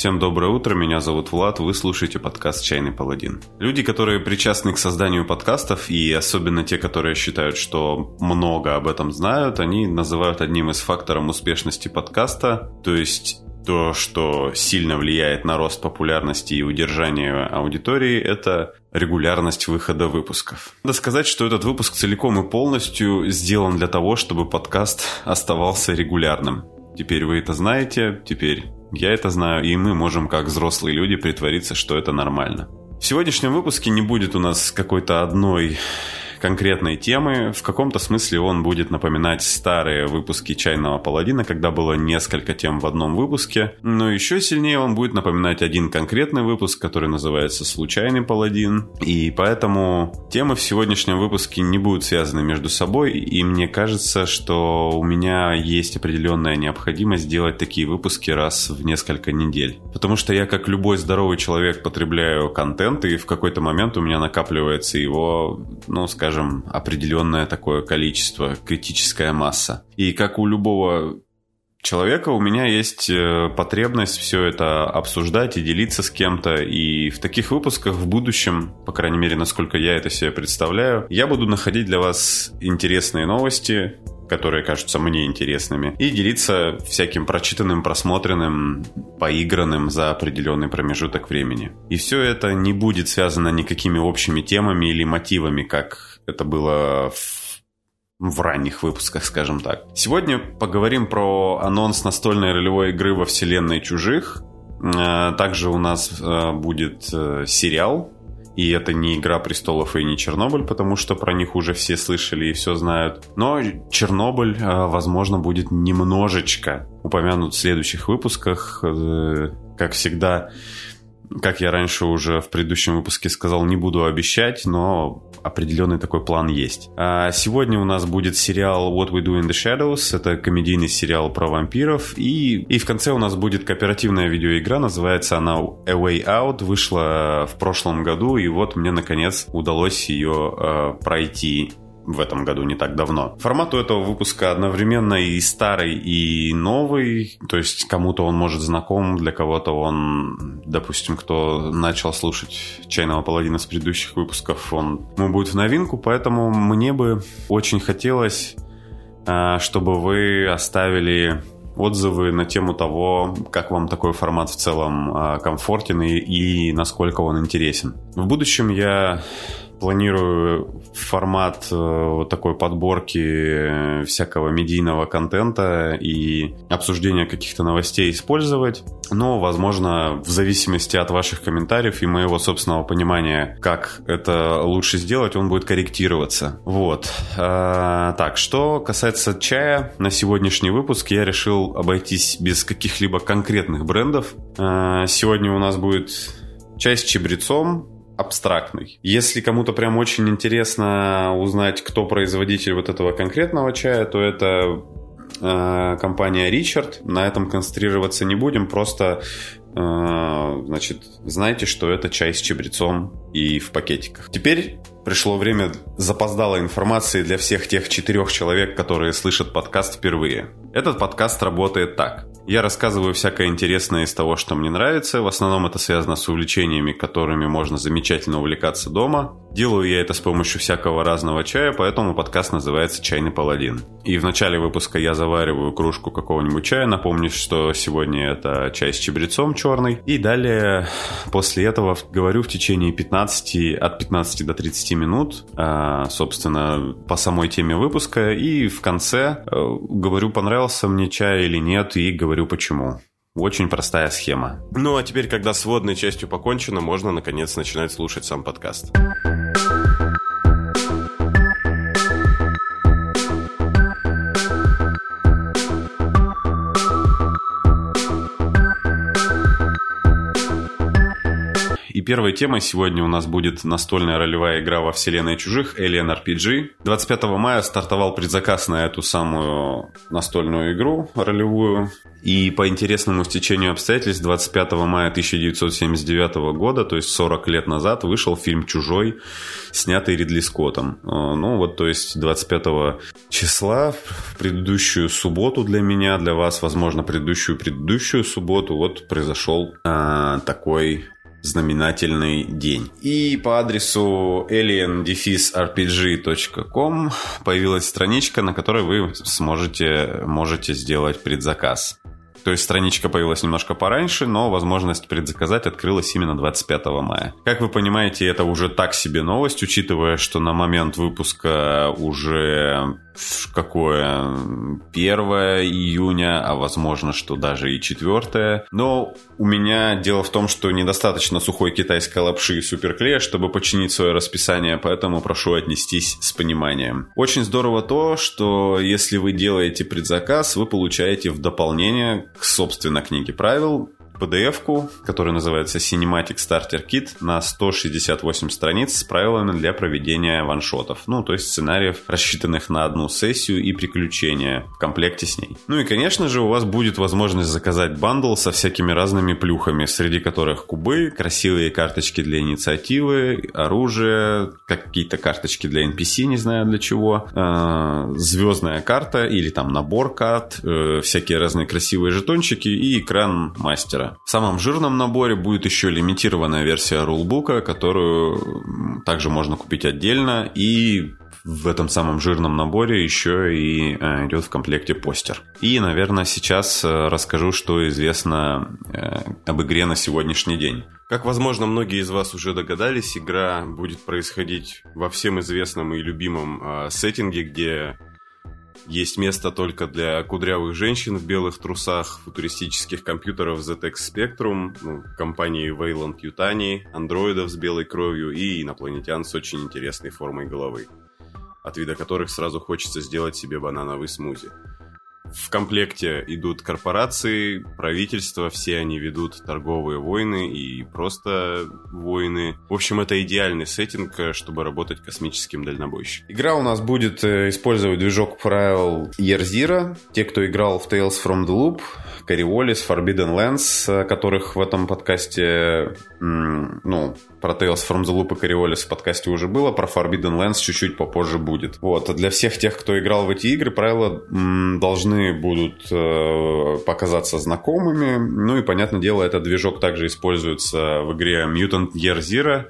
Всем доброе утро, меня зовут Влад, вы слушаете подкаст «Чайный паладин». Люди, которые причастны к созданию подкастов, и особенно те, которые считают, что много об этом знают, они называют одним из факторов успешности подкаста, то есть то, что сильно влияет на рост популярности и удержание аудитории, это регулярность выхода выпусков. Надо сказать, что этот выпуск целиком и полностью сделан для того, чтобы подкаст оставался регулярным. Теперь вы это знаете, теперь я это знаю, и мы можем, как взрослые люди, притвориться, что это нормально. В сегодняшнем выпуске не будет у нас какой-то одной конкретной темы. В каком-то смысле он будет напоминать старые выпуски «Чайного паладина», когда было несколько тем в одном выпуске. Но еще сильнее он будет напоминать один конкретный выпуск, который называется «Случайный паладин». И поэтому темы в сегодняшнем выпуске не будут связаны между собой. И мне кажется, что у меня есть определенная необходимость делать такие выпуски раз в несколько недель. Потому что я, как любой здоровый человек, потребляю контент, и в какой-то момент у меня накапливается его, скажем, определенное такое количество, критическая масса. И как у любого человека, у меня есть потребность все это обсуждать и делиться с кем-то. И в таких выпусках в будущем, по крайней мере, насколько я это себе представляю, я буду находить для вас интересные новости, которые кажутся мне интересными, и делиться всяким прочитанным, просмотренным, поигранным за определенный промежуток времени. И все это не будет связано никакими общими темами или мотивами, как это было в ранних выпусках, скажем так. Сегодня поговорим про анонс настольной ролевой игры во вселенной «Чужих». Также у нас будет сериал. И это не «Игра престолов» и не «Чернобыль», потому что про них уже все слышали и все знают. Но «Чернобыль», возможно, будет немножечко упомянут в следующих выпусках. Как всегда, как я раньше уже в предыдущем выпуске сказал, не буду обещать, но определенный такой план есть. А сегодня у нас будет сериал What We Do in the Shadows. Это комедийный сериал про вампиров. И в конце у нас будет кооперативная видеоигра. Называется она A Way Out. Вышла в прошлом году. И вот мне, наконец, удалось ее пройти в этом году, не так давно. Формат у этого выпуска одновременно и старый, и новый. То есть кому-то он может знаком, для кого-то он, допустим, кто начал слушать «Чайного паладина» с предыдущих выпусков, он ему будет в новинку. Поэтому мне бы очень хотелось, чтобы вы оставили отзывы на тему того, как вам такой формат в целом комфортен и насколько он интересен. В будущем я планирую формат вот такой подборки всякого медийного контента и обсуждения каких-то новостей использовать. Но, возможно, в зависимости от ваших комментариев и моего собственного понимания, как это лучше сделать, он будет корректироваться. Вот. Так, что касается чая, на сегодняшний выпуск я решил обойтись без каких-либо конкретных брендов. Сегодня у нас будет чай с чабрецом. Абстрактный. Если кому-то прям очень интересно узнать, кто производитель вот этого конкретного чая, то это компания Richard. На этом концентрироваться не будем, просто знайте, что это чай с чабрецом и в пакетиках. Теперь пришло время запоздалой информации для всех тех 4 человек, которые слышат подкаст впервые. Этот подкаст работает так. Я рассказываю всякое интересное из того, что мне нравится. В основном это связано с увлечениями, которыми можно замечательно увлекаться дома. Делаю я это с помощью всякого разного чая, поэтому подкаст называется «Чайный паладин». И в начале выпуска я завариваю кружку какого-нибудь чая. Напомню, что сегодня это чай с чабрецом черный. И далее, после этого, говорю в течение 15 до 30 минут, собственно, по самой теме выпуска. И в конце говорю, понравился мне чай или нет, и говорю почему. Очень простая схема. Ну а теперь, когда с вводной частью покончено, можно наконец начинать слушать сам подкаст. первой темой сегодня у нас будет настольная ролевая игра во вселенной чужих Alien RPG. 25 мая стартовал предзаказ на эту самую настольную игру ролевую. И по интересному стечению обстоятельств 25 мая 1979 года, то есть 40 лет назад, вышел фильм «Чужой», снятый Ридли Скоттом. Ну вот, то есть 25 числа, в предыдущую субботу для меня, для вас, возможно, предыдущую субботу, вот произошел такой знаменательный день. И по адресу alien-rpg.com появилась страничка, на которой вы можете сделать предзаказ. То есть страничка появилась немножко пораньше, но возможность предзаказать открылась именно 25 мая. Как вы понимаете, это уже так себе новость, учитывая, что на момент выпуска уже какое 1 июня, а возможно, что даже и 4. Но у меня дело в том, что недостаточно сухой китайской лапши и суперклея, чтобы починить свое расписание, поэтому прошу отнестись с пониманием. Очень здорово то, что если вы делаете предзаказ, вы получаете в дополнение к собственной книге правил PDF-ку, которая называется Cinematic Starter Kit, на 168 страниц с правилами для проведения ваншотов. Ну, то есть сценариев, рассчитанных на одну сессию и приключения в комплекте с ней. Ну и, конечно же, у вас будет возможность заказать бандл со всякими разными плюхами, среди которых кубы, красивые карточки для инициативы, оружие, какие-то карточки для NPC, не знаю для чего, звездная карта или там набор карт, всякие разные красивые жетончики и экран мастера. В самом жирном наборе будет еще лимитированная версия рулбука, которую также можно купить отдельно, и в этом самом жирном наборе еще и идет в комплекте постер. И, наверное, сейчас расскажу, что известно об игре на сегодняшний день. Как, возможно, многие из вас уже догадались, игра будет происходить во всем известном и любимом сеттинге, где есть место только для кудрявых женщин в белых трусах, футуристических компьютеров ZX Spectrum, компании Вейланд Ютани, андроидов с белой кровью и инопланетян с очень интересной формой головы, от вида которых сразу хочется сделать себе банановый смузи. В комплекте идут корпорации, правительства, все они ведут торговые войны и просто войны. В общем, это идеальный сеттинг, чтобы работать космическим дальнобойщиком. Игра у нас будет использовать движок правил Year Zero. Те, кто играл в Tales from the Loop, Coriolis, Forbidden Lands, которых в этом подкасте, про Tales from the Loop и Coriolis в подкасте уже было, про Forbidden Lands чуть-чуть попозже будет. Вот, для всех тех, кто играл в эти игры, правила должны будут показаться знакомыми. Ну и, понятное дело, этот движок также используется в игре Mutant Year Zero,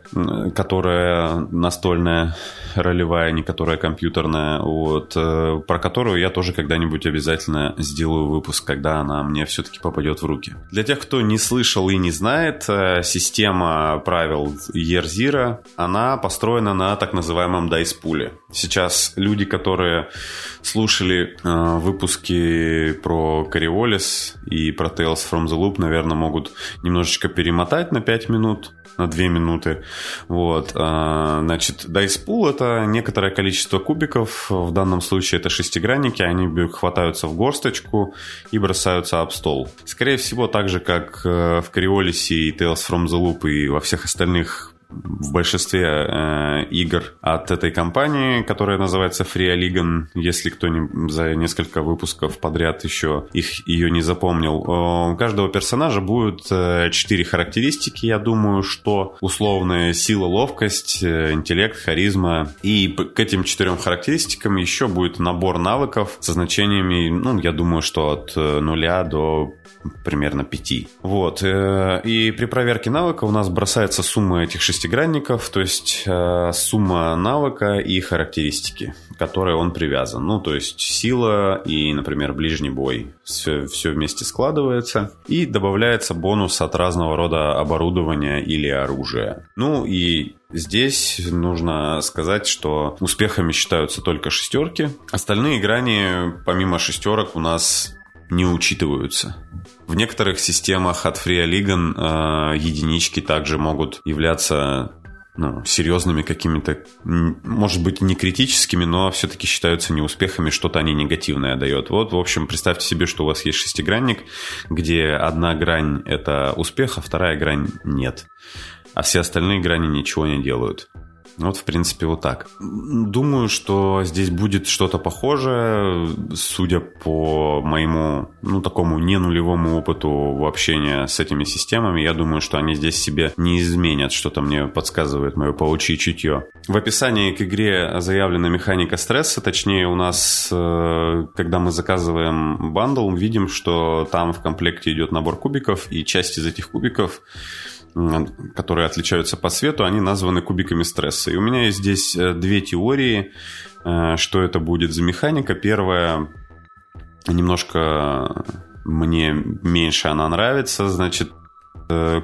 которая настольная, ролевая, не которая компьютерная, вот, про которую я тоже когда-нибудь обязательно сделаю выпуск, когда она мне все-таки попадет в руки. Для тех, кто не слышал и не знает, система правил Year Zero, она построена на так называемом дайс-пуле. Сейчас люди, которые слушали выпуски про Coriolis и про Tales from the Loop, наверное, могут немножечко перемотать на 5 минут, на 2 минуты. Вот. Значит, Dice Pool — это некоторое количество кубиков, в данном случае это шестигранники, они хватаются в горсточку и бросаются об стол. Скорее всего, так же, как в Coriolis и Tales from the Loop и во всех остальных в большинстве игр от этой компании, которая называется Free League, если кто за несколько выпусков подряд еще ее не запомнил. У каждого персонажа будет 4 характеристики, я думаю, что условные: сила, ловкость, интеллект, харизма. И к этим 4 характеристикам еще будет набор навыков со значениями, я думаю, что от 0 до примерно 5. Вот. И при проверке навыка у нас бросается сумма этих 6 шестигранников, то есть сумма навыка и характеристики, к которой он привязан. Ну, то есть сила и, например, ближний бой. Все вместе складывается. И добавляется бонус от разного рода оборудования или оружия. Ну и здесь нужно сказать, что успехами считаются только шестерки. Остальные грани, помимо шестерок, у нас не учитываются. В некоторых системах от Free League единички также могут являться серьезными какими-то, может быть, не критическими, но все-таки считаются неуспехами, что-то они негативное дает. Вот, в общем, представьте себе, что у вас есть шестигранник, где одна грань — это успех, а вторая грань — нет. а все остальные грани ничего не делают. Вот, в принципе, вот так. Думаю, что здесь будет что-то похожее, судя по моему, такому не нулевому опыту общения с этими системами. Я думаю, что они здесь себе не изменят, что-то мне подсказывает мое паучье чутье. В описании к игре заявлена механика стресса, точнее, у нас, когда мы заказываем бандл, видим, что там в комплекте идет набор кубиков, и часть из этих кубиков, которые отличаются по цвету, они названы кубиками стресса. И у меня есть здесь две теории, что это будет за механика. Первая, немножко мне меньше она нравится, значит,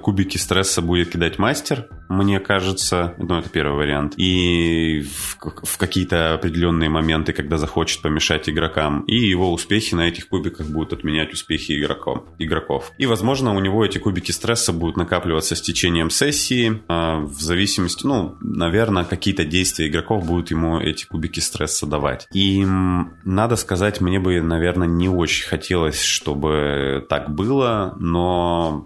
кубики стресса будет кидать мастер, мне кажется. Это первый вариант. И в какие-то определенные моменты, когда захочет помешать игрокам. И его успехи на этих кубиках будут отменять успехи игроков. И, возможно, у него эти кубики стресса будут накапливаться с течением сессии. В зависимости... наверное, какие-то действия игроков будут ему эти кубики стресса давать. И, надо сказать, мне бы, наверное, не очень хотелось, чтобы так было, но...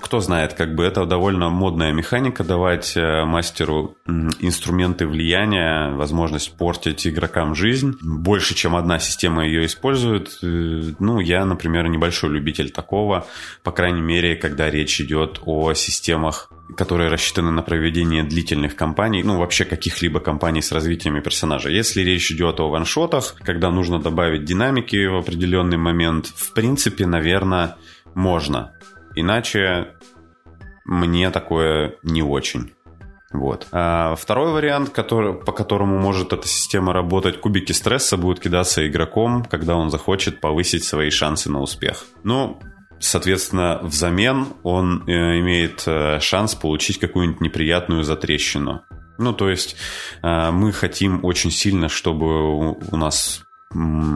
Кто знает, это довольно модная механика — давать мастеру инструменты влияния, возможность портить игрокам жизнь. Больше, чем одна система ее использует. Я, например, небольшой любитель такого, по крайней мере, когда речь идет о системах, которые рассчитаны на проведение длительных кампаний, вообще каких-либо кампаний с развитием персонажа. Если речь идет о ваншотах, когда нужно добавить динамики в определенный момент, в принципе, наверное, можно. Иначе мне такое не очень. Вот. А второй вариант, по которому может эта система работать: кубики стресса будут кидаться игроком, когда он захочет повысить свои шансы на успех. Соответственно, взамен он имеет шанс получить какую-нибудь неприятную затрещину. То есть мы хотим очень сильно, чтобы у нас...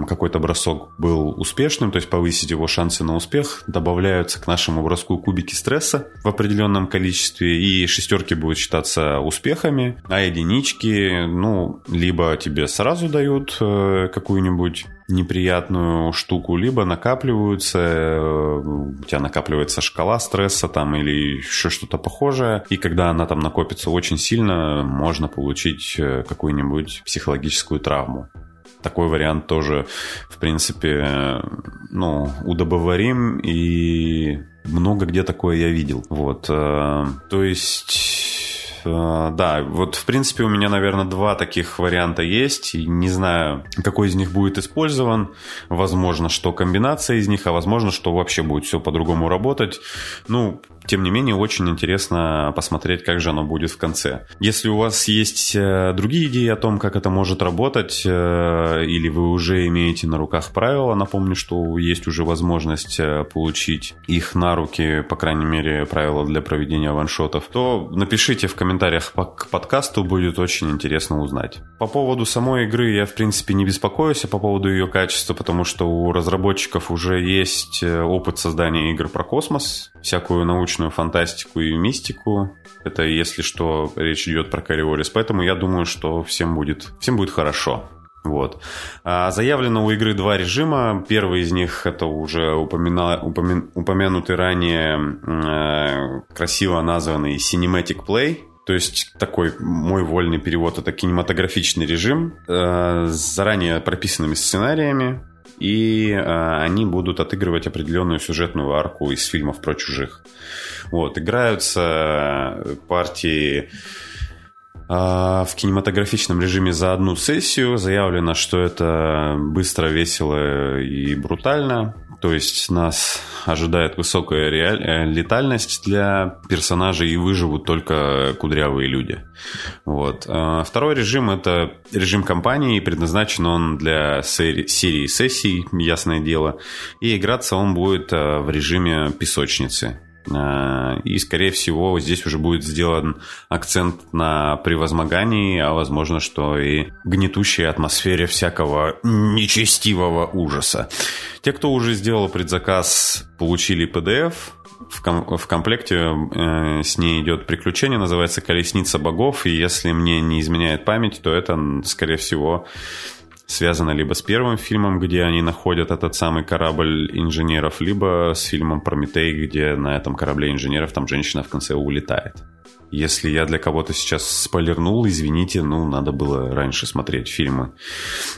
какой-то бросок был успешным, то есть повысить его шансы на успех. Добавляются к нашему броску кубики стресса в определенном количестве, и шестерки будут считаться успехами, а единички, либо тебе сразу дают какую-нибудь неприятную штуку, либо накапливаются, у тебя накапливается шкала стресса там или еще что-то похожее, и когда она там накопится очень сильно, можно получить какую-нибудь психологическую травму. Такой вариант тоже, в принципе, удобоварим, и много где такое я видел. Вот, то есть, да, в принципе, у меня, наверное, два таких варианта есть, и не знаю, какой из них будет использован, возможно, что комбинация из них, а возможно, что вообще будет все по-другому работать, тем не менее, очень интересно посмотреть, как же оно будет в конце. Если у вас есть другие идеи о том, как это может работать, или вы уже имеете на руках правила, напомню, что есть уже возможность получить их на руки, по крайней мере, правила для проведения ваншотов, то напишите в комментариях к подкасту, будет очень интересно узнать. По поводу самой игры я, в принципе, не беспокоюсь, а по поводу ее качества, потому что у разработчиков уже есть опыт создания игр про космос, всякую научную фантастику и мистику. Это, если что, речь идет про Coriolis. Поэтому я думаю, что всем будет хорошо. Вот. Заявлено у игры два режима. Первый из них — это уже упомянутый ранее, красиво названный Cinematic Play. То есть такой мой вольный перевод — это кинематографичный режим с заранее прописанными сценариями. И они будут отыгрывать определенную сюжетную арку из фильмов про чужих. Вот, играются партии в кинематографичном режиме за одну сессию. Заявлено, что это быстро, весело и брутально. То есть нас ожидает высокая летальность для персонажей, и выживут только кудрявые люди. Вот. Второй режим — это режим кампании, предназначен он для серии сессий, ясное дело. И играться он будет в режиме песочницы. И, скорее всего, здесь уже будет сделан акцент на превозмогании, а, возможно, что и гнетущей атмосфере всякого нечестивого ужаса. Те, кто уже сделал предзаказ, получили PDF. В комплекте с ней идет приключение, называется «Колесница богов», и если мне не изменяет память, то это, скорее всего, связано либо с первым фильмом, где они находят этот самый корабль инженеров, либо с фильмом «Прометей», где на этом корабле инженеров там женщина в конце улетает. Если я для кого-то сейчас спойлернул, извините, ну, надо было раньше смотреть фильмы,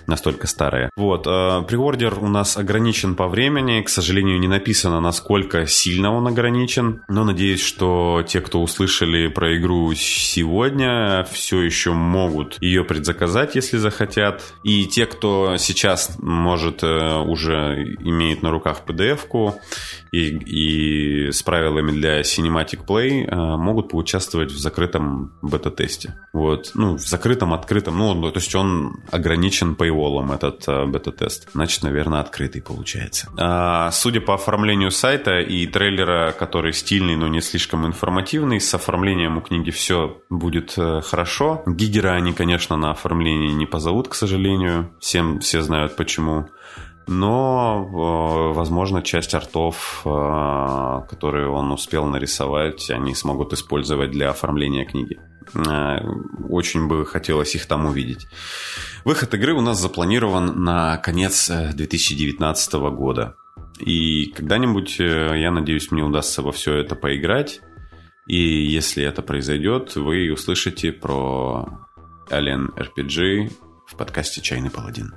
настолько старые. Вот, преордер у нас ограничен по времени, к сожалению, не написано, насколько сильно он ограничен, но надеюсь, что те, кто услышали про игру сегодня, все еще могут ее предзаказать, если захотят, и те, кто сейчас, может, уже имеет на руках PDF-ку и с правилами для Cinematic Play, могут поучаствовать в закрытом бета-тесте. Вот. Ну, в закрытом, открытом. Ну, то есть он ограничен paywall'ом, этот бета-тест. Значит, наверное, открытый получается. Судя по оформлению сайта и трейлера, который стильный, но не слишком информативный, с оформлением у книги все будет хорошо. Гигера они, конечно, на оформлении не позовут, к сожалению. Всем, все знают почему. Но, возможно, часть артов, которые он успел нарисовать, они смогут использовать для оформления книги. Очень бы хотелось их там увидеть. Выход игры у нас запланирован на конец 2019 года. И когда-нибудь, я надеюсь, мне удастся во все это поиграть. И если это произойдет, вы услышите про Alien RPG в подкасте «Чайный паладин».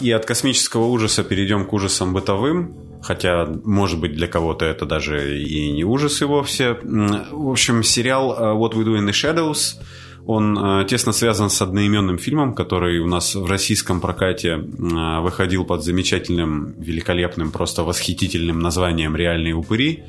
И от космического ужаса перейдем к ужасам бытовым, хотя, может быть, для кого-то это даже и не ужасы вовсе. В общем, сериал What We Do in the Shadows, он тесно связан с одноименным фильмом, который у нас в российском прокате выходил под замечательным, великолепным, просто восхитительным названием «Реальные упыри».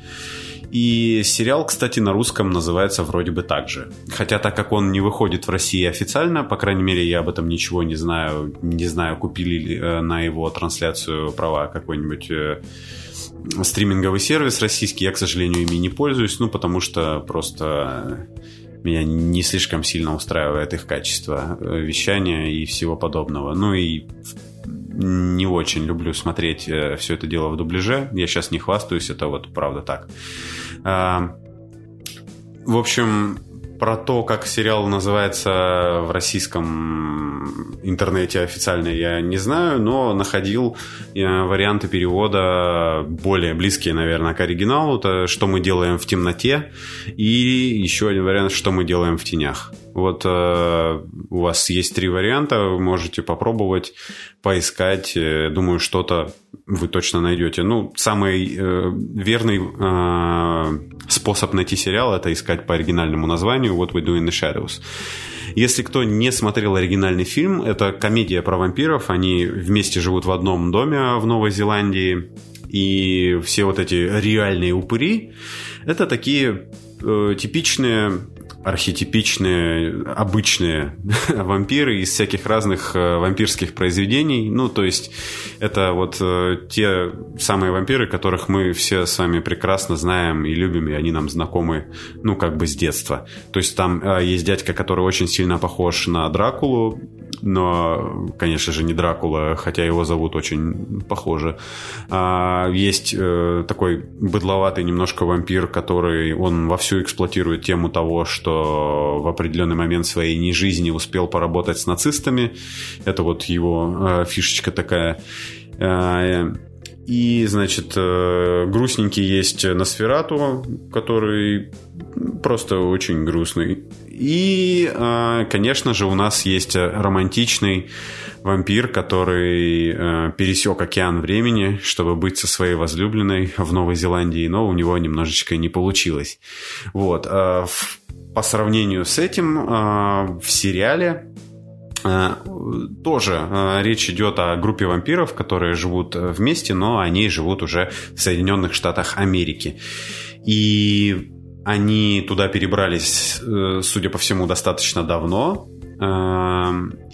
И сериал, кстати, на русском называется вроде бы так же. Хотя, так как он не выходит в России официально, по крайней мере, я об этом ничего не знаю. Не знаю, купили ли на его трансляцию права какой-нибудь стриминговый сервис российский. Я, к сожалению, ими не пользуюсь, ну, потому что просто меня не слишком сильно устраивает их качество вещания и всего подобного. Ну и не очень люблю смотреть все это дело в дубляже. Я сейчас не хвастаюсь, это вот правда так. В общем, про то, как сериал называется в российском интернете официально, я не знаю, но находил варианты перевода более близкие, наверное, к оригиналу. Это «Что мы делаем в темноте» и еще один вариант «Что мы делаем в тенях». Вот у вас есть три варианта, вы можете попробовать, поискать, думаю, что-то вы точно найдете. Ну, самый верный способ найти сериал – это искать по оригинальному названию «What We Do in the Shadows». Если кто не смотрел оригинальный фильм, это комедия про вампиров, они вместе живут в одном доме в Новой Зеландии, и все вот эти реальные упыри – это такие типичные, архетипичные, обычные вампиры из всяких разных вампирских произведений. Ну, то есть, это вот те самые вампиры, которых мы все с вами прекрасно знаем и любим, и они нам знакомы, ну, как бы с детства. То есть, там есть дядька, который очень сильно похож на Дракулу, но, конечно же, не Дракула, хотя его зовут очень похоже. Есть такой быдловатый немножко вампир, который, он вовсю эксплуатирует тему того, что в определенный момент своей нежизни успел поработать с нацистами. Это вот его фишечка такая. И, значит, грустненький есть Носферату, который просто очень грустный. И, конечно же, у нас есть романтичный вампир, который пересек океан времени, чтобы быть со своей возлюбленной в Новой Зеландии, но у него немножечко не получилось. Вот. По сравнению с этим, в сериале тоже речь идет о группе вампиров, которые живут вместе, но они живут уже в Соединенных Штатах Америки. И они туда перебрались, судя по всему, достаточно давно.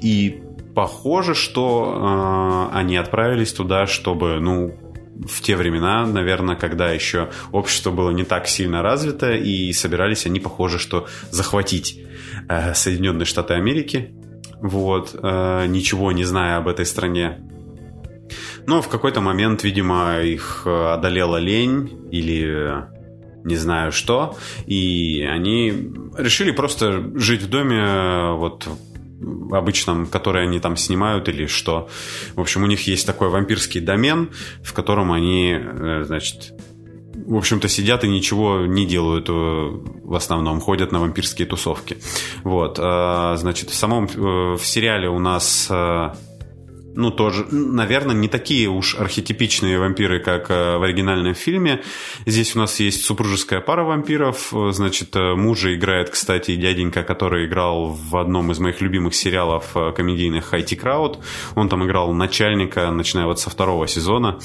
И похоже, что они отправились туда, чтобы, ну, в те времена, наверное, когда еще общество было не так сильно развито, и собирались они, похоже, что захватить Соединенные Штаты Америки, вот, ничего не зная об этой стране. Но в какой-то момент, видимо, их одолела лень или не знаю что, и они решили просто жить в доме вот обычном, который они там снимают или что. В общем, у них есть такой вампирский домен, в котором они, значит, в общем-то, сидят и ничего не делают в основном, ходят на вампирские тусовки. Вот, значит, в сериале у нас... Ну, тоже, наверное, не такие уж архетипичные вампиры, как в оригинальном фильме. Здесь у нас есть супружеская пара вампиров. Значит, мужа играет, кстати, дяденька, который играл в одном из моих любимых сериалов комедийных «IT Crowd». Он там играл начальника, начиная вот со второго сезона.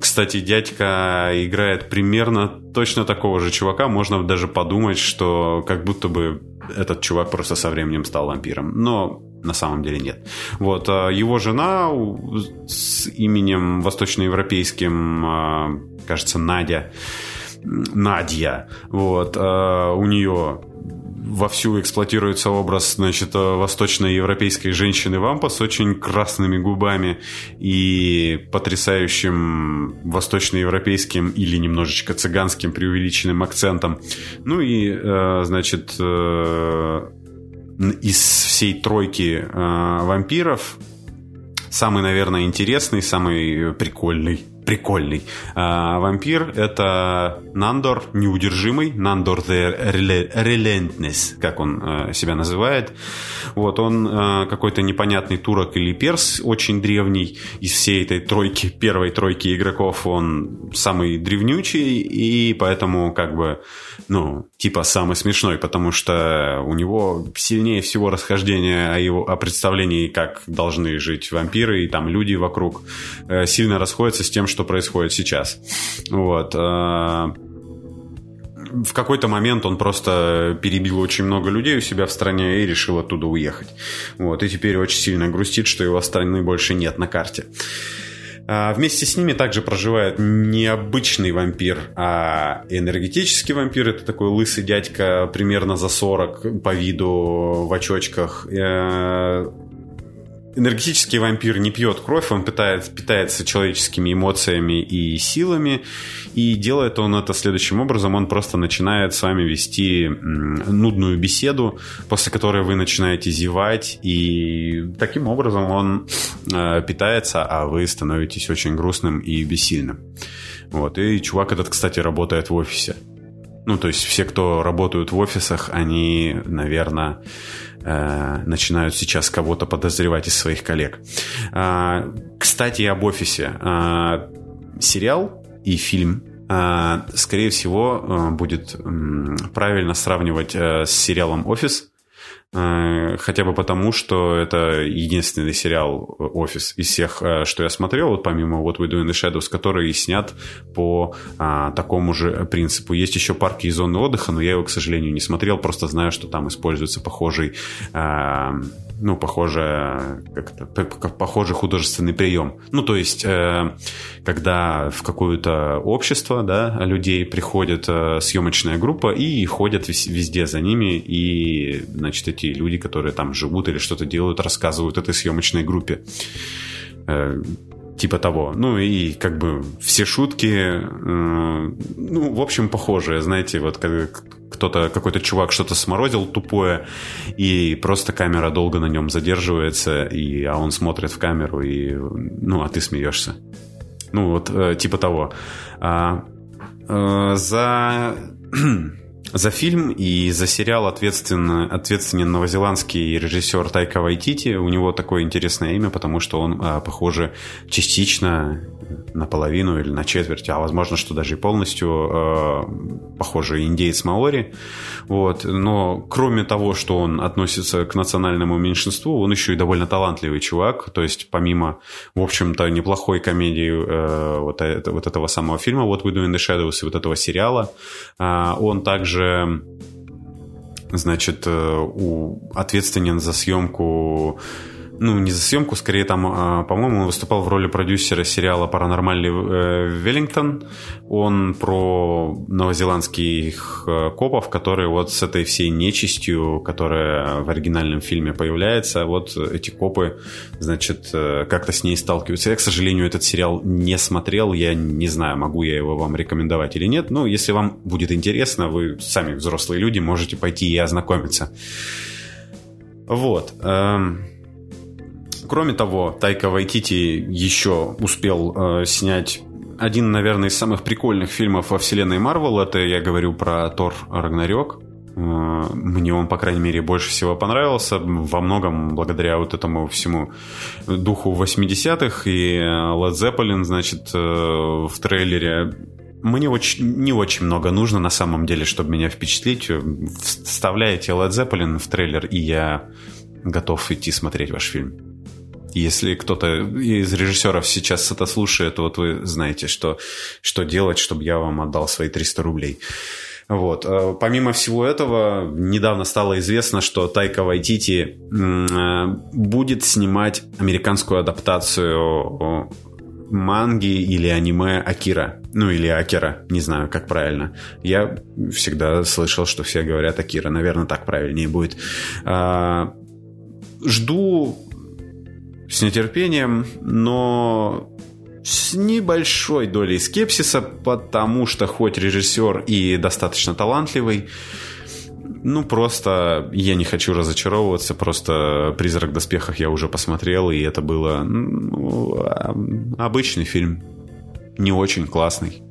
Кстати, дядька играет примерно точно такого же чувака. Можно даже подумать, что как будто бы этот чувак просто со временем стал вампиром. Но... на самом деле нет. Вот. Его жена с именем восточноевропейским, кажется, Надя. Вот. У нее вовсю эксплуатируется образ, значит, восточноевропейской женщины-вампа с очень красными губами и потрясающим восточноевропейским или немножечко цыганским преувеличенным акцентом. Ну и, значит... Из всей тройки вампиров самый, наверное, интересный, самый прикольный вампир — это Нандор неудержимый, Нандор the Relentless, как он себя называет. Вот, он какой-то непонятный турок или перс, очень древний. Из всей этой тройки, первой тройки игроков он самый древнючий и поэтому как бы, ну, типа самый смешной, потому что у него сильнее всего расхождение о представлении, как должны жить вампиры и там люди вокруг, сильно расходятся с тем, что происходит сейчас. Вот. В какой-то момент он просто перебил очень много людей у себя в стране и решил оттуда уехать. Вот. И теперь очень сильно грустит, что его страны больше нет на карте. Вместе с ними также проживает необычный вампир, а энергетический вампир. Это такой лысый дядька, примерно за 40, по виду, в очочках. Энергетический вампир не пьет кровь, он питается человеческими эмоциями и силами, и делает он это следующим образом: он просто начинает с вами вести нудную беседу, после которой вы начинаете зевать, и таким образом он питается, а вы становитесь очень грустным и бессильным. Вот. И чувак этот, кстати, работает в офисе. Ну, то есть все, кто работают в офисах, они, наверное, начинают сейчас кого-то подозревать из своих коллег. Кстати, об офисе. Сериал и фильм, скорее всего, будет правильно сравнивать с сериалом «Офис», хотя бы потому, что это единственный сериал «Офис» из всех, что я смотрел, вот помимо What We Do in the Shadows, который снят по такому же принципу. Есть еще «Парки и зоны отдыха», но я его, к сожалению, не смотрел, просто знаю, что там используется похожий художественный прием. Ну, то есть, когда в какое-то общество, да, людей приходит съемочная группа и ходят везде за ними, и, значит, эти люди, которые там живут или что-то делают, рассказывают этой съемочной группе. Типа того. Ну и как бы все шутки, в общем, похожие. Знаете, вот какой-то чувак что-то сморозил тупое, и просто камера долго на нем задерживается, а он смотрит в камеру, а ты смеешься. Ну вот, типа того. За фильм и за сериал ответственен новозеландский режиссер Тайка Вайтити. У него такое интересное имя, потому что он, похоже, частично, наполовину или на четверть, а возможно, что даже и полностью, похоже, индеец маори. Вот. Но кроме того, что он относится к национальному меньшинству, он еще и довольно талантливый чувак. То есть помимо, в общем-то, неплохой комедии вот этого самого фильма «What We Do in the Shadows» и вот этого сериала, он также, значит, ответственен за съемку, ну, не за съемку, скорее там, по-моему, он выступал в роли продюсера сериала «Паранормальный Веллингтон». Он про новозеландских копов, которые вот с этой всей нечистью, которая в оригинальном фильме появляется, вот эти копы, значит, как-то с ней сталкиваются. Я, к сожалению, этот сериал не смотрел, я не знаю, могу я его вам рекомендовать или нет. Но если вам будет интересно, вы сами взрослые люди можете пойти и ознакомиться. Вот. Кроме того, Тайка Вайтити еще успел снять один, наверное, из самых прикольных фильмов во вселенной Марвел. Это я говорю про Тор Рагнарёк. Мне он, по крайней мере, больше всего понравился. Во многом благодаря вот этому всему духу 80-х. И Led Zeppelin, значит, в трейлере. Мне очень, не очень много нужно, на самом деле, чтобы меня впечатлить. Вставляете Led Zeppelin в трейлер, и я готов идти смотреть ваш фильм. Если кто-то из режиссеров сейчас это слушает, вот вы знаете, что делать, чтобы я вам отдал свои 300 рублей. Вот. Помимо всего этого, недавно стало известно, что Тайка Вайтити будет снимать американскую адаптацию манги или аниме Акира. Ну, или Акира, не знаю, как правильно. Я всегда слышал, что все говорят Акира. Наверное, так правильнее будет. Жду с нетерпением, но с небольшой долей скепсиса, потому что хоть режиссер и достаточно талантливый, ну просто я не хочу разочаровываться, просто «Призрак в доспехах» я уже посмотрел, и это было обычный фильм, не очень классный.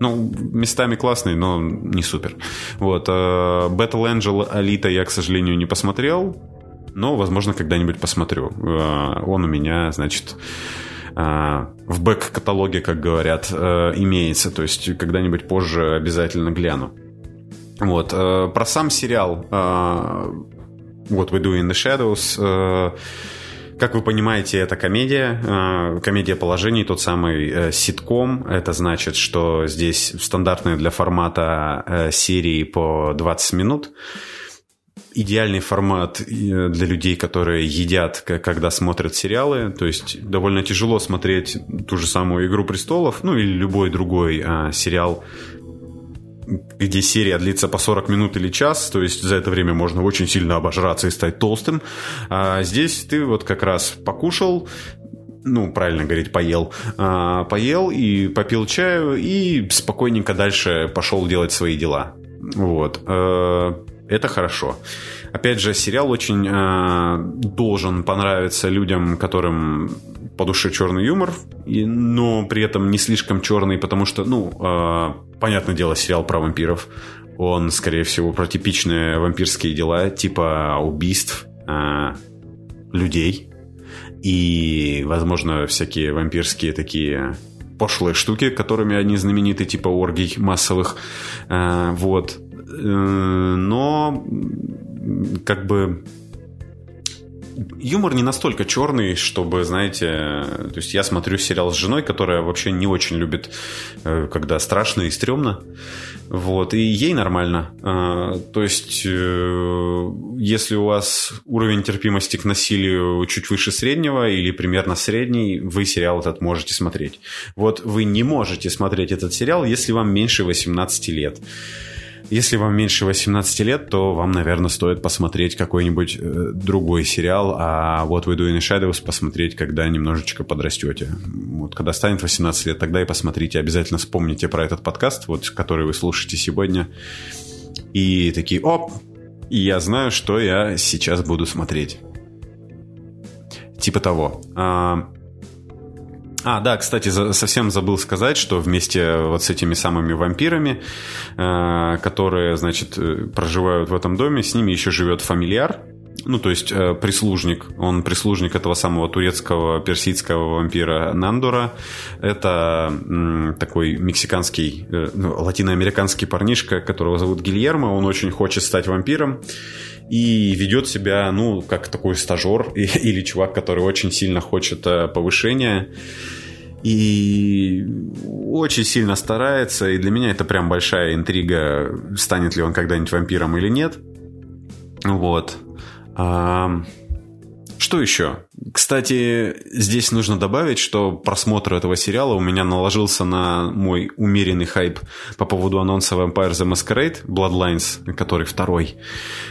Ну, местами классный, но не супер. Вот. Battle Angel Alita я, к сожалению, не посмотрел, но, возможно, когда-нибудь посмотрю. Он у меня, значит, в бэк-каталоге, как говорят, имеется. То есть когда-нибудь позже обязательно гляну. Вот. Про сам сериал What We Do in the Shadows. Как вы понимаете, это комедия. Комедия положений, тот самый ситком. Это значит, что здесь стандартные для формата серии по 20 минут. Идеальный формат для людей, которые едят, когда смотрят сериалы. То есть довольно тяжело смотреть ту же самую «Игру престолов», ну или любой другой сериал, где серия длится по 40 минут или час. То есть за это время можно очень сильно обожраться и стать толстым. А здесь ты вот как раз покушал, ну, правильно говорить, поел. Поел и попил чаю, и спокойненько дальше пошел делать свои дела. Вот. Это хорошо. Опять же, сериал очень должен понравиться людям, которым по душе черный юмор, но при этом не слишком черный, потому что, понятное дело, сериал про вампиров. Он, скорее всего, про типичные вампирские дела, типа убийств людей и, возможно, всякие вампирские такие пошлые штуки, которыми они знамениты, типа оргий массовых. Вот. Но как бы юмор не настолько черный, чтобы, знаете, то есть я смотрю сериал с женой, которая вообще не очень любит, когда страшно и стрёмно. Вот, и ей нормально. То есть, если у вас уровень терпимости к насилию чуть выше среднего или примерно средний, вы сериал этот можете смотреть. Вот вы не можете смотреть этот сериал, если вам меньше 18 лет. Если вам меньше 18 лет, то вам, наверное, стоит посмотреть какой-нибудь другой сериал, а What We Do in the Shadows посмотреть, когда немножечко подрастете. Вот, когда станет 18 лет, тогда и посмотрите. Обязательно вспомните про этот подкаст, вот, который вы слушаете сегодня. И такие, оп, я знаю, что я сейчас буду смотреть. Типа того. Да, кстати, совсем забыл сказать, что вместе вот с этими самыми вампирами, которые, значит, проживают в этом доме, с ними еще живет фамильяр, ну, то есть прислужник. Он прислужник этого самого турецкого, персидского вампира Нандора. Это такой мексиканский, латиноамериканский парнишка, которого зовут Гильермо. Он очень хочет стать вампиром. И ведет себя, как такой стажер или чувак, который очень сильно хочет повышения. И очень сильно старается. И для меня это прям большая интрига, станет ли он когда-нибудь вампиром или нет. Вот. Что еще? Кстати, здесь нужно добавить, что просмотр этого сериала у меня наложился на мой умеренный хайп по поводу анонса Vampire: The Masquerade - Bloodlines, который второй,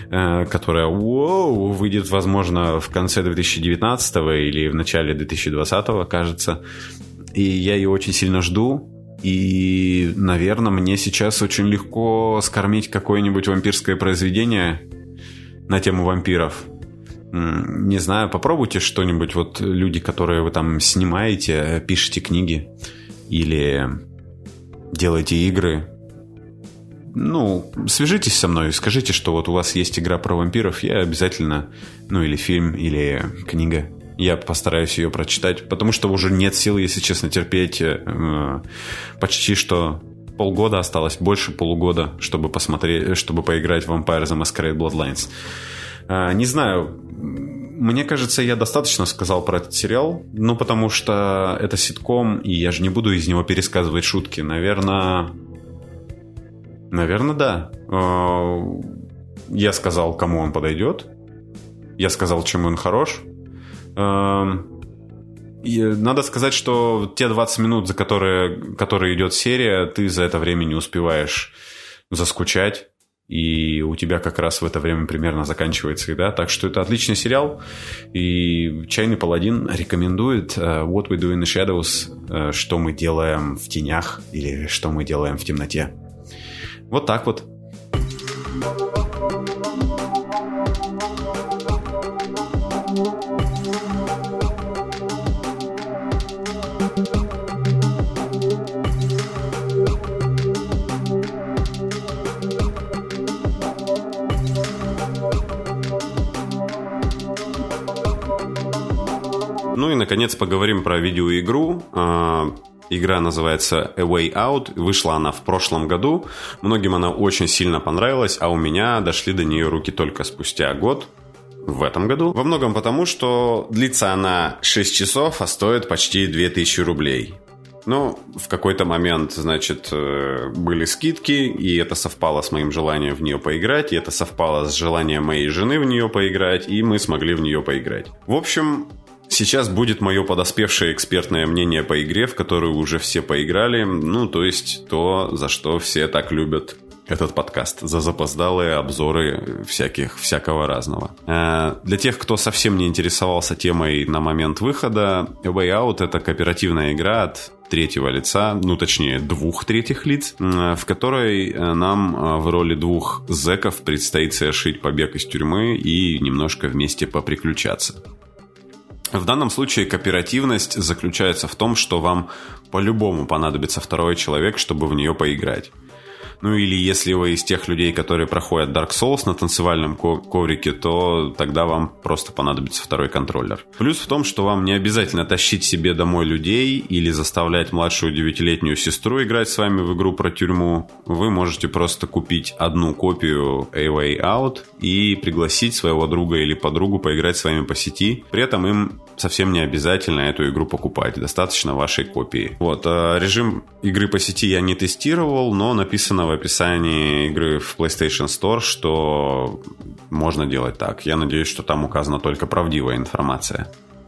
которая, выйдет, возможно, в конце 2019 или в начале 2020, кажется. И я ее очень сильно жду. И, наверное, мне сейчас очень легко скормить какое-нибудь вампирское произведение на тему вампиров. Не знаю, попробуйте что-нибудь. Вот люди, которые вы там снимаете, пишете книги или делаете игры, ну, свяжитесь со мной, скажите, что вот у вас есть игра про вампиров, я обязательно, ну, или фильм, или книга, я постараюсь ее прочитать, потому что уже нет сил, если честно, терпеть. Почти что полгода осталось, больше полугода, чтобы посмотреть, чтобы поиграть в Vampire: The Masquerade - Bloodlines. Не знаю, мне кажется, я достаточно сказал про этот сериал, ну, потому что это ситком, и я же не буду из него пересказывать шутки. Наверное, да. Я сказал, кому он подойдет. Я сказал, чем он хорош. Надо сказать, что те 20 минут, за которые идет серия, ты за это время не успеваешь заскучать. И у тебя как раз в это время примерно заканчивается игра. Так что это отличный сериал. И «Чайный паладин» рекомендует «What We Do in the Shadows», «Что мы делаем в тенях» или «Что мы делаем в темноте». Вот так вот. Ну и, наконец, поговорим про видеоигру. Игра называется A Way Out. Вышла она в прошлом году. Многим она очень сильно понравилась, а у меня дошли до нее руки только спустя год, в этом году. Во многом потому, что длится она 6 часов, а стоит почти 2000 рублей. Ну, в какой-то момент, значит, были скидки, и это совпало с моим желанием в нее поиграть, и это совпало с желанием моей жены в нее поиграть, и мы смогли в нее поиграть. В общем, сейчас будет мое подоспевшее экспертное мнение по игре, в которую уже все поиграли. Ну, то есть то, за что все так любят этот подкаст. За запоздалые обзоры всякого разного. Для тех, кто совсем не интересовался темой на момент выхода, A Way Out — это кооперативная игра от третьего лица, ну, точнее, двух третьих лиц, в которой нам в роли двух зэков предстоит совершить побег из тюрьмы и немножко вместе поприключаться. В данном случае кооперативность заключается в том, что вам по-любому понадобится второй человек, чтобы в нее поиграть. Ну или если вы из тех людей, которые проходят Dark Souls на танцевальном коврике, то тогда вам просто понадобится второй контроллер. Плюс в том, что вам не обязательно тащить себе домой людей или заставлять младшую 9-летнюю сестру играть с вами в игру про тюрьму. Вы можете просто купить одну копию A Way Out и пригласить своего друга или подругу поиграть с вами по сети. При этом им совсем не обязательно эту игру покупать. Достаточно вашей копии. Вот, режим игры по сети я не тестировал, но написано в описании игры в PlayStation Store, что можно делать так. Я надеюсь, что там указана только правдивая информация.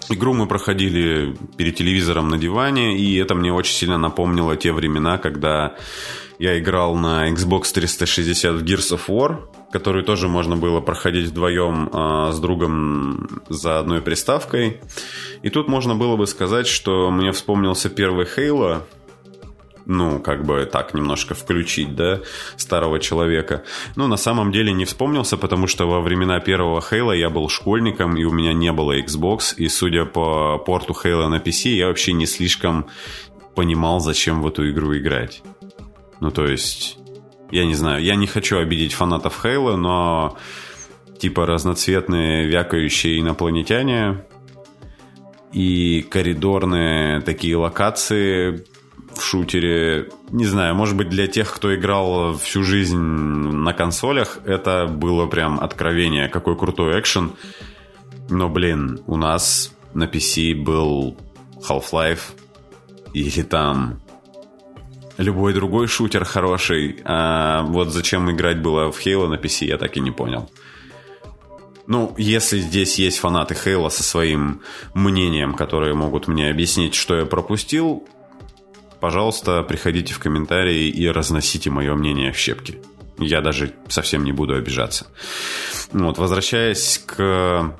Игру мы проходили перед телевизором на диване, и это мне очень сильно напомнило те времена, когда я играл на Xbox 360 в Gears of War, которую тоже можно было проходить вдвоем с другом за одной приставкой. И тут можно было бы сказать, что мне вспомнился первый Halo, ну, как бы так немножко включить, да, старого человека. Но на самом деле не вспомнился, потому что во времена первого Halo я был школьником, и у меня не было Xbox, и судя по порту Halo на PC, я вообще не слишком понимал, зачем в эту игру играть. Ну, то есть, я не знаю, я не хочу обидеть фанатов Halo, но типа разноцветные вякающие инопланетяне и коридорные такие локации в шутере, не знаю, может быть, для тех, кто играл всю жизнь на консолях, это было прям откровение, какой крутой экшен. Но, блин, у нас на PC был Half-Life или там любой другой шутер хороший, а вот зачем играть было в Halo на PC, я так и не понял. Ну, если здесь есть фанаты Halo со своим мнением, которые могут мне объяснить, что я пропустил, пожалуйста, приходите в комментарии и разносите мое мнение в щепки. Я даже совсем не буду обижаться. Вот, возвращаясь к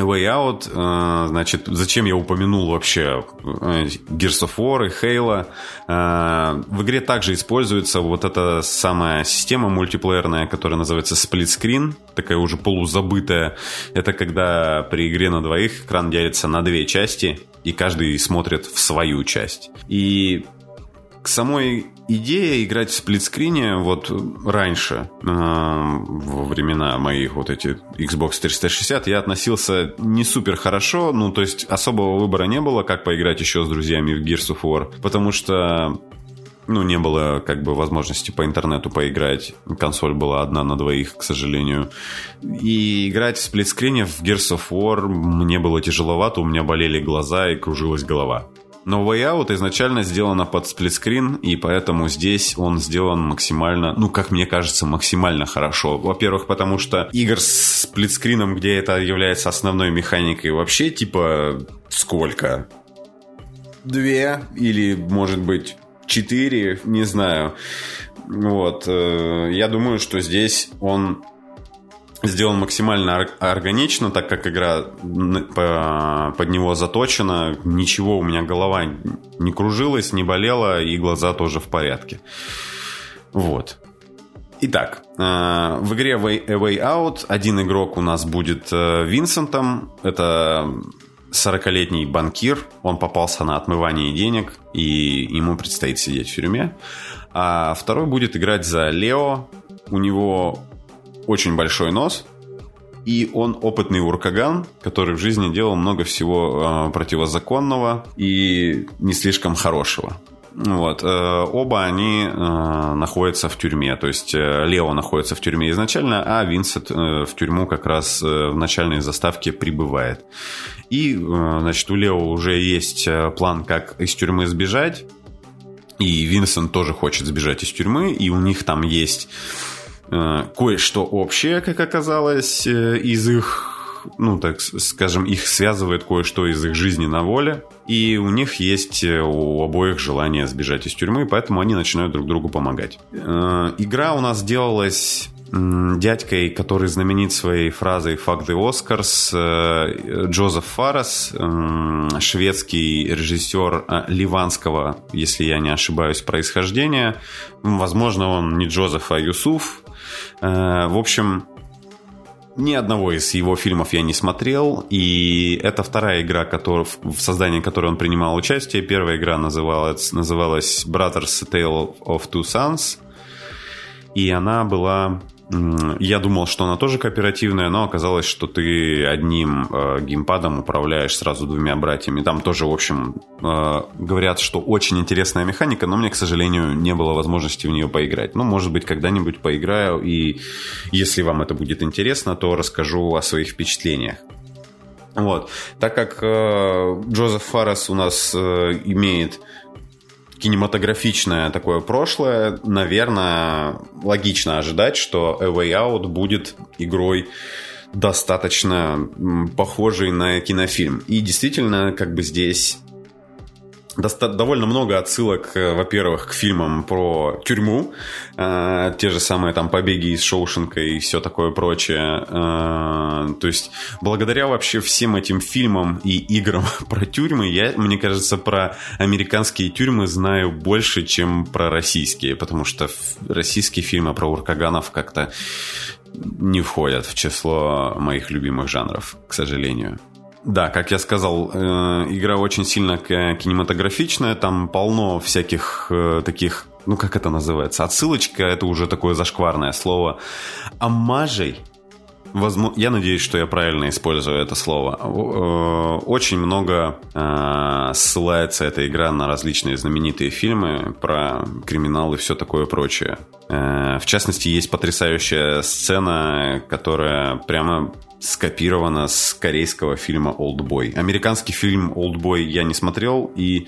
A Way Out, значит, зачем я упомянул вообще Gears of War и Halo. В игре также используется вот эта самая система мультиплеерная, которая называется сплитскрин, такая уже полузабытая. Это когда при игре на двоих экран делится на две части, и каждый смотрит в свою часть. И к самой идее играть в сплитскрине вот раньше, во времена моих вот эти Xbox 360, я относился не супер хорошо, ну то есть особого выбора не было, как поиграть еще с друзьями в Gears of War, потому что ну не было как бы возможности по интернету поиграть, консоль была одна на двоих, к сожалению, и играть в сплитскрине в Gears of War мне было тяжеловато, у меня болели глаза и кружилась голова. Но Way Out изначально сделана под сплитскрин, и поэтому здесь он сделан максимально, ну, как мне кажется, максимально хорошо. Во-первых, потому что игр с сплитскрином, где это является основной механикой, вообще, типа, сколько? 2 или, может быть, 4, не знаю. Вот. Я думаю, что здесь он сделан максимально органично, так как игра под него заточена. Ничего, у меня голова не кружилась, не болела, и глаза тоже в порядке. Вот. Итак, в игре A Way Out один игрок у нас будет Винсентом. Это 40-летний банкир. Он попался на отмывание денег, и ему предстоит сидеть в тюрьме. А второй будет играть за Лео. У него очень большой нос, и он опытный уркаган, который в жизни делал много всего противозаконного и не слишком хорошего. Вот. Оба они находятся в тюрме, то есть Лео находится в тюрьме изначально, а Винсент в тюрьму как раз в начальной заставке прибывает. И, значит, у Лео уже есть план, как из тюрьмы сбежать, и Винсент тоже хочет сбежать из тюрьмы, и у них там есть кое-что общее, как оказалось, из их, ну так скажем, их связывает кое-что из их жизни на воле, и у них есть у обоих желание сбежать из тюрьмы, поэтому они начинают друг другу помогать. Игра у нас делалась дядькой, который знаменит своей фразой «Fuck the Oscars», Джозеф Фарес, шведский режиссер ливанского, если я не ошибаюсь, происхождения. Возможно, он не Джозеф, а Юсуф. В общем, ни одного из его фильмов я не смотрел, и это вторая игра, в создании которой он принимал участие. Первая игра называлась «Brothers Tale of Two Sons», и она была... Я думал, что она тоже кооперативная, но оказалось, что ты одним геймпадом управляешь сразу двумя братьями. Там тоже, в общем, говорят, что очень интересная механика, но мне, к сожалению, не было возможности в нее поиграть. Ну, может быть, когда-нибудь поиграю, и если вам это будет интересно, то расскажу о своих впечатлениях. Вот. Так как Джозеф Фарес у нас имеет кинематографичное такое прошлое, наверное, логично ожидать, что A Way Out будет игрой достаточно похожей на кинофильм. И действительно, как бы здесь довольно много отсылок, во-первых, к фильмам про тюрьму, те же самые там «Побеги из Шоушенка» и все такое прочее. То есть благодаря вообще всем этим фильмам и играм про тюрьмы я, мне кажется, про американские тюрьмы знаю больше, чем про российские, потому что российские фильмы про уркаганов как-то не входят в число моих любимых жанров, к сожалению. Да, как я сказал, игра очень сильно кинематографичная, там полно всяких таких, ну как это называется, отсылочка, это уже такое зашкварное слово, оммажей. Я надеюсь, что я правильно использую это слово. Очень много ссылается эта игра на различные знаменитые фильмы про криминал и все такое прочее. В частности, есть потрясающая сцена, которая прямо скопирована с корейского фильма Old Boy. Американский фильм Old Boy я не смотрел, и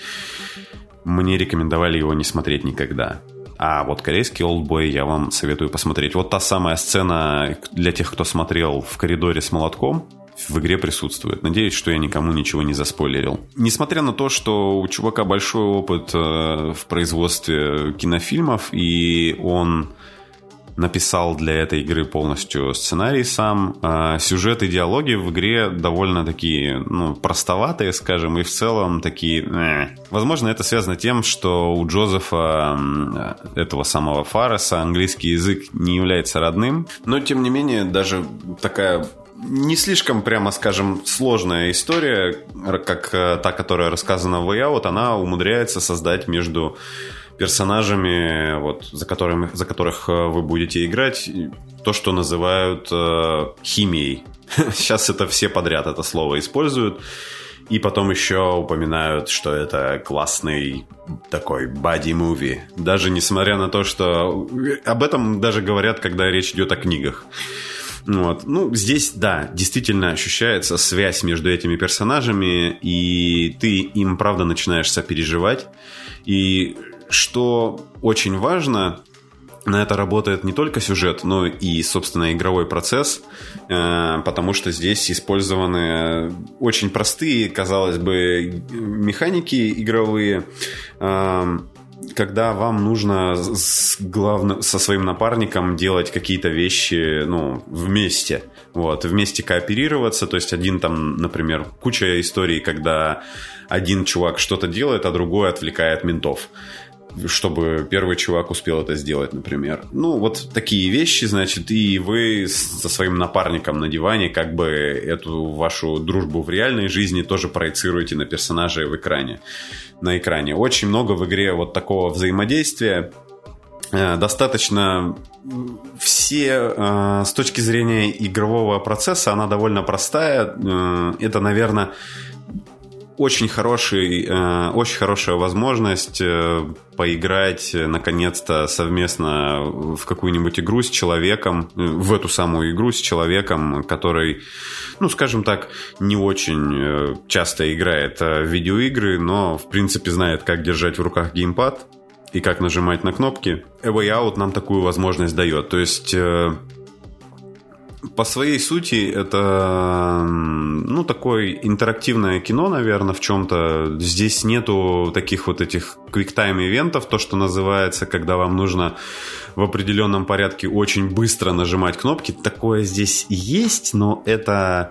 мне рекомендовали его не смотреть никогда. А вот корейский «Олдбой» я вам советую посмотреть. Вот та самая сцена, для тех, кто смотрел, в коридоре с молотком, в игре присутствует. Надеюсь, что я никому ничего не заспойлерил. Несмотря на то, что у чувака большой опыт в производстве кинофильмов, и он написал для этой игры полностью сценарий сам. Сюжет и диалоги в игре довольно такие, ну, простоватые, скажем, и в целом такие... Возможно, это связано тем, что у Джозефа, этого самого Фареса, английский язык не является родным. Но, тем не менее, даже такая... не слишком, прямо скажем, сложная история, как та, которая рассказана в Way Out, она умудряется создать между персонажами, вот, за которых вы будете играть, то, что называют химией. Сейчас это все подряд это слово используют. И потом еще упоминают, что это классный такой боди-муви. Даже несмотря на то, что... Об этом даже говорят, когда речь идет о книгах. Вот. Ну, здесь, да, действительно ощущается связь между этими персонажами, и ты им, правда, начинаешь сопереживать. И что очень важно, на это работает не только сюжет, но и, собственно, игровой процесс, потому что здесь использованы очень простые, казалось бы, механики игровые, когда вам нужно со своим напарником делать какие-то вещи, ну, вместе. Вот, вместе кооперироваться. То есть один там, например, куча историй, когда один чувак что-то делает, а другой отвлекает ментов, чтобы первый чувак успел это сделать, например. Ну, вот такие вещи, значит, и вы со своим напарником на диване как бы эту вашу дружбу в реальной жизни тоже проецируете на персонажей на экране. Очень много в игре вот такого взаимодействия. Достаточно все, с точки зрения игрового процесса, она довольно простая. Это, наверное, очень хорошая возможность поиграть, наконец-то, совместно в какую-нибудь игру с человеком, в эту самую игру с человеком, который, ну, скажем так, не очень часто играет в видеоигры, но, в принципе, знает, как держать в руках геймпад и как нажимать на кнопки. A Way Out нам такую возможность дает. То есть... По своей сути, это, ну, такое интерактивное кино, наверное, в чем-то. Здесь нету таких вот этих квик-тайм-ивентов, то, что называется, когда вам нужно в определенном порядке очень быстро нажимать кнопки. Такое здесь есть, но это...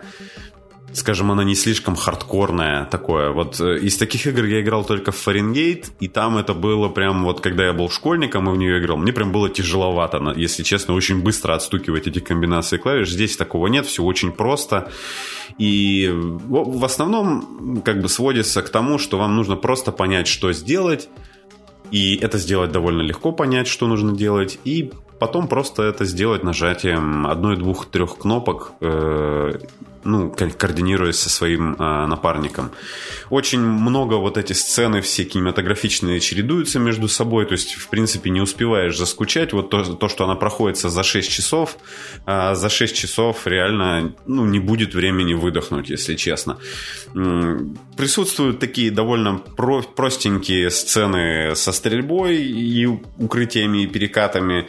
Скажем, она не слишком хардкорная такое. Вот из таких игр я играл только в Фаренгейт, и там это было прям вот, когда я был школьником и в нее играл, мне прям было тяжеловато, если честно, очень быстро отстукивать эти комбинации клавиш. Здесь такого нет, все очень просто. И в основном как бы сводится к тому, что вам нужно просто понять, что сделать, и это сделать довольно легко, понять, что нужно делать, и потом просто это сделать нажатием одной, двух, трех кнопок, ну, координируясь со своим напарником. Очень много вот эти сцены все кинематографичные чередуются между собой, то есть, в принципе, не успеваешь заскучать. Вот то, что она проходится за 6 часов, за 6 часов реально, ну, не будет времени выдохнуть, если честно. Присутствуют такие довольно простенькие сцены со стрельбой и укрытиями, и перекатами.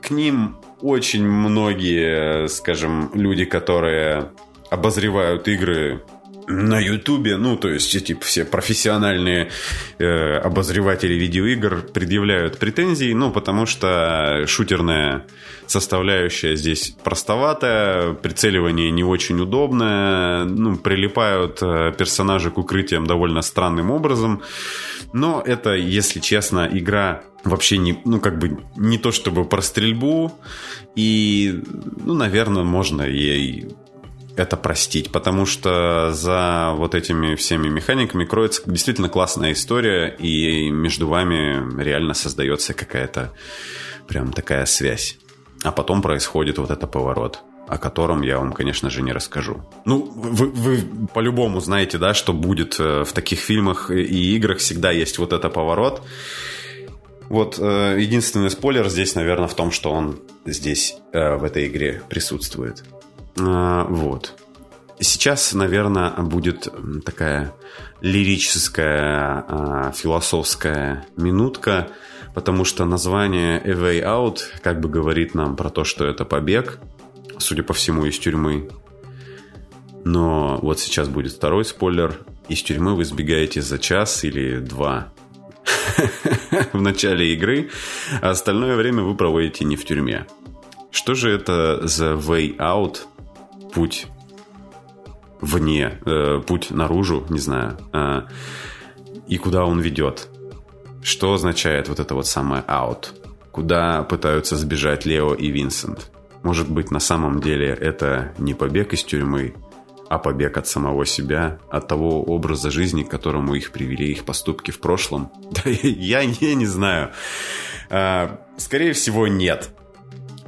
К ним очень многие, скажем, люди, которые обозревают игры на Ютубе, ну, то есть, типа, все профессиональные обозреватели видеоигр предъявляют претензии, ну, потому что шутерная составляющая здесь простоватая, прицеливание не очень удобное, ну, прилипают персонажи к укрытиям довольно странным образом, но это, если честно, игра... Вообще не, ну, как бы не то чтобы про стрельбу. И, ну, наверное, можно ей это простить, потому что за вот этими всеми механиками кроется действительно классная история, и между вами реально создается какая-то прям такая связь. А потом происходит вот этот поворот, о котором я вам, конечно же, не расскажу. Ну, вы по-любому знаете, да, что будет в таких фильмах и играх, всегда есть вот этот поворот. Вот единственный спойлер здесь, наверное, в том, что он здесь в этой игре присутствует. Вот. Сейчас, наверное, будет такая лирическая, философская минутка, потому что название A Way Out как бы говорит нам про то, что это побег, судя по всему, из тюрьмы. Но вот сейчас будет второй спойлер. Из тюрьмы вы сбегаете за час или два в начале игры, а остальное время вы проводите не в тюрьме. Что же это за Way Out? Путь вне, путь наружу, не знаю. И куда он ведет? Что означает вот это вот самое out? Куда пытаются сбежать Лео и Винсент? Может быть, на самом деле это не побег из тюрьмы, а побег от самого себя, от того образа жизни, к которому их привели их поступки в прошлом? Да я не знаю. Скорее всего, нет.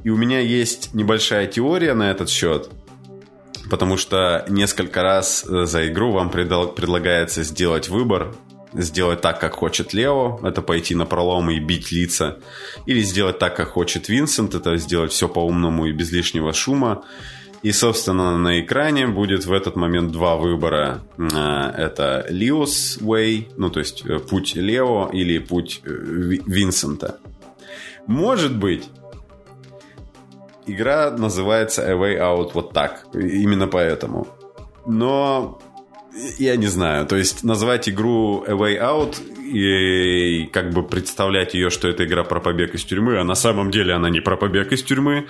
И у меня есть небольшая теория на этот счет, потому что несколько раз за игру вам предлагается сделать выбор, сделать так, как хочет Лео, это пойти на пролом и бить лица, или сделать так, как хочет Винсент, это сделать все по-умному и без лишнего шума. И, собственно, на экране будет в этот момент два выбора. Это Лео's Way, ну, то есть путь Лео или путь Винсента. Может быть, игра называется A Way Out вот так, именно поэтому. Но я не знаю, то есть назвать игру A Way Out и как бы представлять ее, что это игра про побег из тюрьмы, а на самом деле она не про побег из тюрьмы,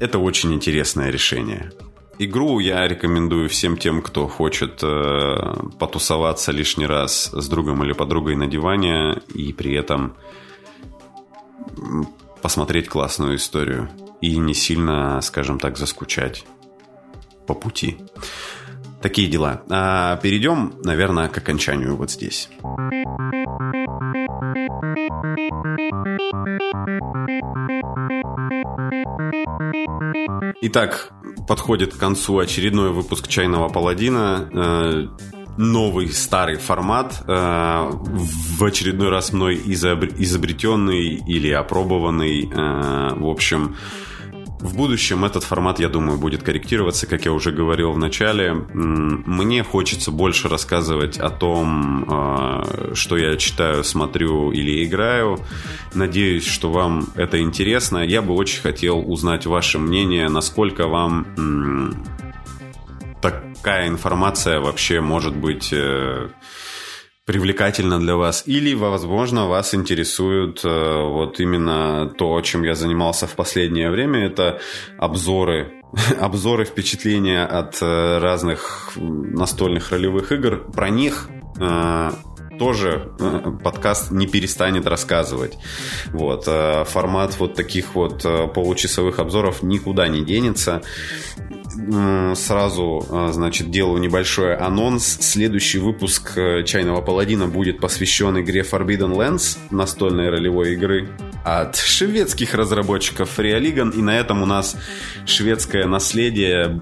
это очень интересное решение. Игру я рекомендую всем тем, кто хочет потусоваться лишний раз с другом или подругой на диване и при этом посмотреть классную историю и не сильно, скажем так, заскучать по пути. Такие дела. А перейдем, наверное, к окончанию вот здесь. Итак, подходит к концу очередной выпуск «Чайного паладина». Новый старый формат, в очередной раз мной изобретенный или опробованный. В общем, в будущем этот формат, я думаю, будет корректироваться, как я уже говорил в начале. Мне хочется больше рассказывать о том, что я читаю, смотрю или играю. Надеюсь, что вам это интересно. Я бы очень хотел узнать ваше мнение, насколько вам такая информация вообще может быть привлекательна для вас. Или, возможно, вас интересует вот именно то, чем я занимался в последнее время. Это обзоры, впечатления от разных настольных ролевых игр. Про них тоже подкаст не перестанет рассказывать. Вот. Формат вот таких вот получасовых обзоров никуда не денется. Сразу, значит, делаю небольшой анонс. Следующий выпуск «Чайного паладина» будет посвящен игре Forbidden Lands, настольной ролевой игры от шведских разработчиков Free League. И на этом у нас шведское наследие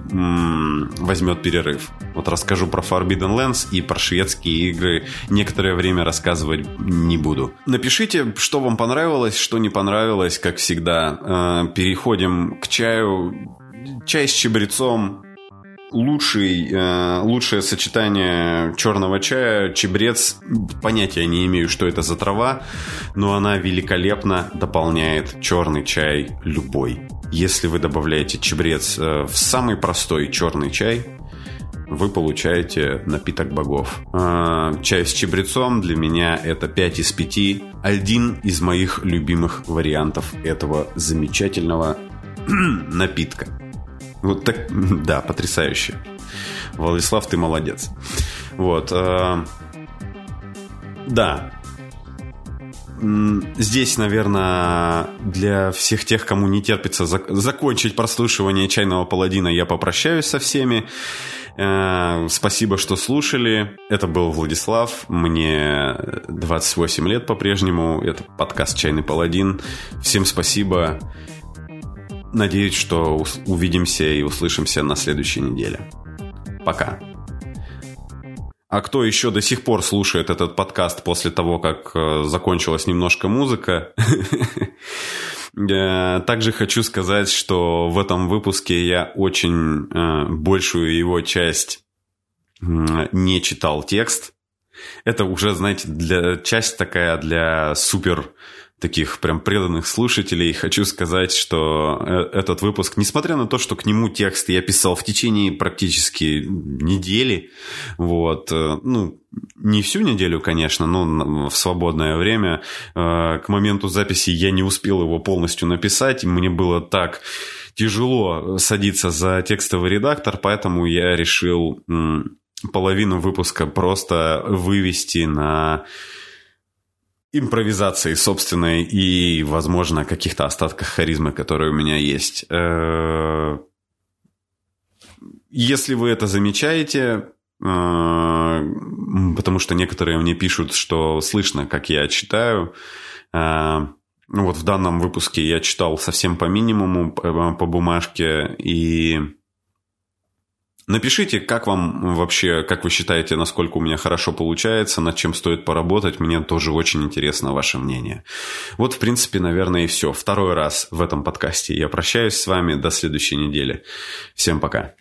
возьмет перерыв. Вот расскажу про Forbidden Lands и про шведские игры. Некоторое время рассказывать не буду. Напишите, что вам понравилось, что не понравилось, как всегда. Переходим к чаю. Чай с чабрецом. Лучшее сочетание черного чая, чабрец. Понятия не имею, что это за трава, но она великолепно дополняет черный чай любой. Если вы добавляете чабрец в самый простой черный чай, вы получаете напиток богов. Чай с чабрецом для меня это 5 из 5. Один из моих любимых вариантов этого замечательного напитка. Вот так, да, потрясающе. Владислав, ты молодец. Вот. Да. Здесь, наверное, для всех тех, кому не терпится закончить прослушивание «Чайного паладина», я попрощаюсь со всеми. Спасибо, что слушали. Это был Владислав. Мне 28 лет по-прежнему. Это подкаст «Чайный паладин». Всем спасибо. Надеюсь, что увидимся и услышимся на следующей неделе. Пока. А кто еще до сих пор слушает этот подкаст после того, как закончилась немножко музыка, также хочу сказать, что в этом выпуске я очень большую его часть не читал текст. Это уже, знаете, часть такая для супер таких прям преданных слушателей. Хочу сказать, что этот выпуск, несмотря на то, что к нему текст я писал в течение практически недели, вот, ну, не всю неделю, конечно, но в свободное время, к моменту записи я не успел его полностью написать, мне было так тяжело садиться за текстовый редактор, поэтому я решил половину выпуска просто вывести на импровизации собственной и, возможно, каких-то остатках харизмы, которые у меня есть. Если вы это замечаете, потому что некоторые мне пишут, что слышно, как я читаю. Вот в данном выпуске я читал совсем по минимуму, по бумажке, и... Напишите, как вам вообще, как вы считаете, насколько у меня хорошо получается, над чем стоит поработать. Мне тоже очень интересно ваше мнение. Вот, в принципе, наверное, и все. Второй раз в этом подкасте я прощаюсь с вами. До следующей недели. Всем пока.